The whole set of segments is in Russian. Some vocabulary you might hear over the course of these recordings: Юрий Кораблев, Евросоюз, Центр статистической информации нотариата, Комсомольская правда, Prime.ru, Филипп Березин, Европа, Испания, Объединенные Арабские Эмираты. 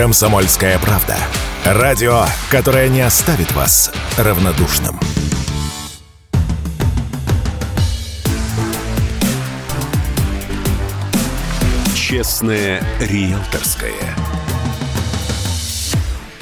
«Комсомольская правда». Радио, которое не оставит вас равнодушным. Честное риэлторское.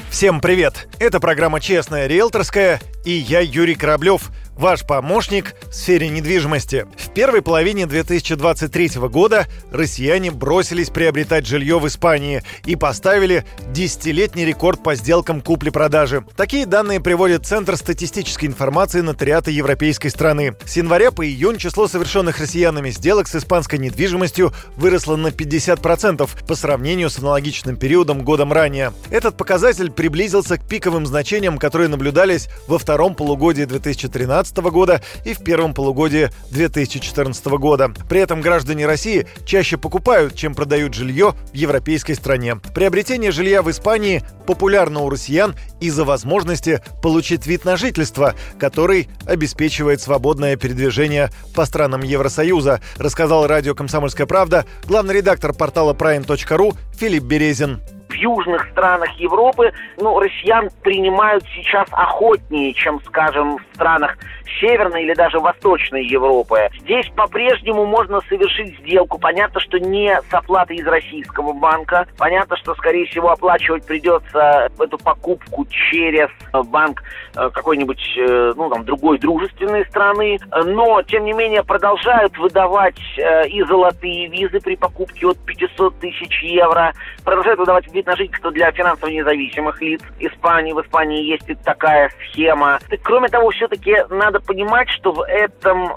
Всем привет! Это программа «Честное риэлторское» и я, Юрий Кораблев, ваш помощник в сфере недвижимости. В первой половине 2023 года россияне бросились приобретать жилье в Испании и поставили 10-летний рекорд по сделкам купли-продажи. Такие данные приводит Центр статистической информации нотариата европейской страны. С января по июнь число совершенных россиянами сделок с испанской недвижимостью выросло на 50% по сравнению с аналогичным периодом годом ранее. Этот показатель приблизился к пиковым значениям, которые наблюдались во втором полугодии 2013 года и в первом полугодии 2014 года. При этом граждане России чаще покупают, чем продают жилье в европейской стране. Приобретение жилья в Испании популярно у россиян из-за возможности получить вид на жительство, который обеспечивает свободное передвижение по странам Евросоюза, рассказал радио «Комсомольская правда» главный редактор портала Prime.ru Филипп Березин. В южных странах Европы, россиян принимают сейчас охотнее, чем, скажем, в странах Северной или даже Восточной Европы. Здесь по-прежнему можно совершить сделку. Понятно, что не с оплатой из российского банка. Понятно, что, скорее всего, оплачивать придется эту покупку через банк какой-нибудь, другой дружественной страны. Но, тем не менее, продолжают выдавать и золотые визы при покупке от 500 тысяч евро. Продолжают выдавать вид на жительство для финансово независимых лиц Испании. В Испании есть и такая схема. И, кроме того, все-таки надо понимать, что в этом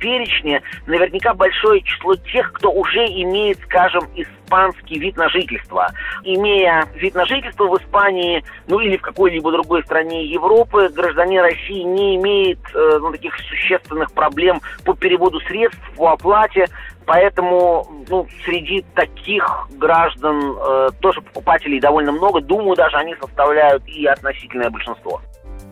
перечне наверняка большое число тех, кто уже имеет, скажем, испанский вид на жительство. Имея вид на жительство в Испании, или в какой-либо другой стране Европы, гражданин России не имеет таких существенных проблем по переводу средств, по оплате. Поэтому среди таких граждан тоже покупателей довольно много. Думаю, даже они составляют и относительное большинство.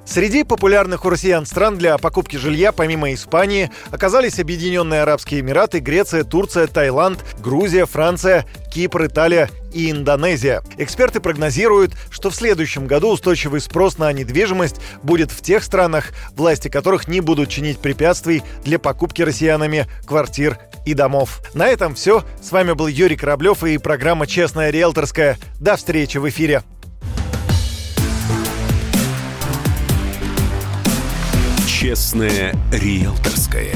Среди популярных у россиян стран для покупки жилья, помимо Испании, оказались Объединенные Арабские Эмираты, Греция, Турция, Таиланд, Грузия, Франция, Кипр, Италия и Индонезия. Эксперты прогнозируют, что в следующем году устойчивый спрос на недвижимость будет в тех странах, власти которых не будут чинить препятствий для покупки россиянами квартир и домов. На этом все. С вами был Юрий Кораблев и программа «Честная риэлторская». До встречи в эфире. «Честное риэлторское».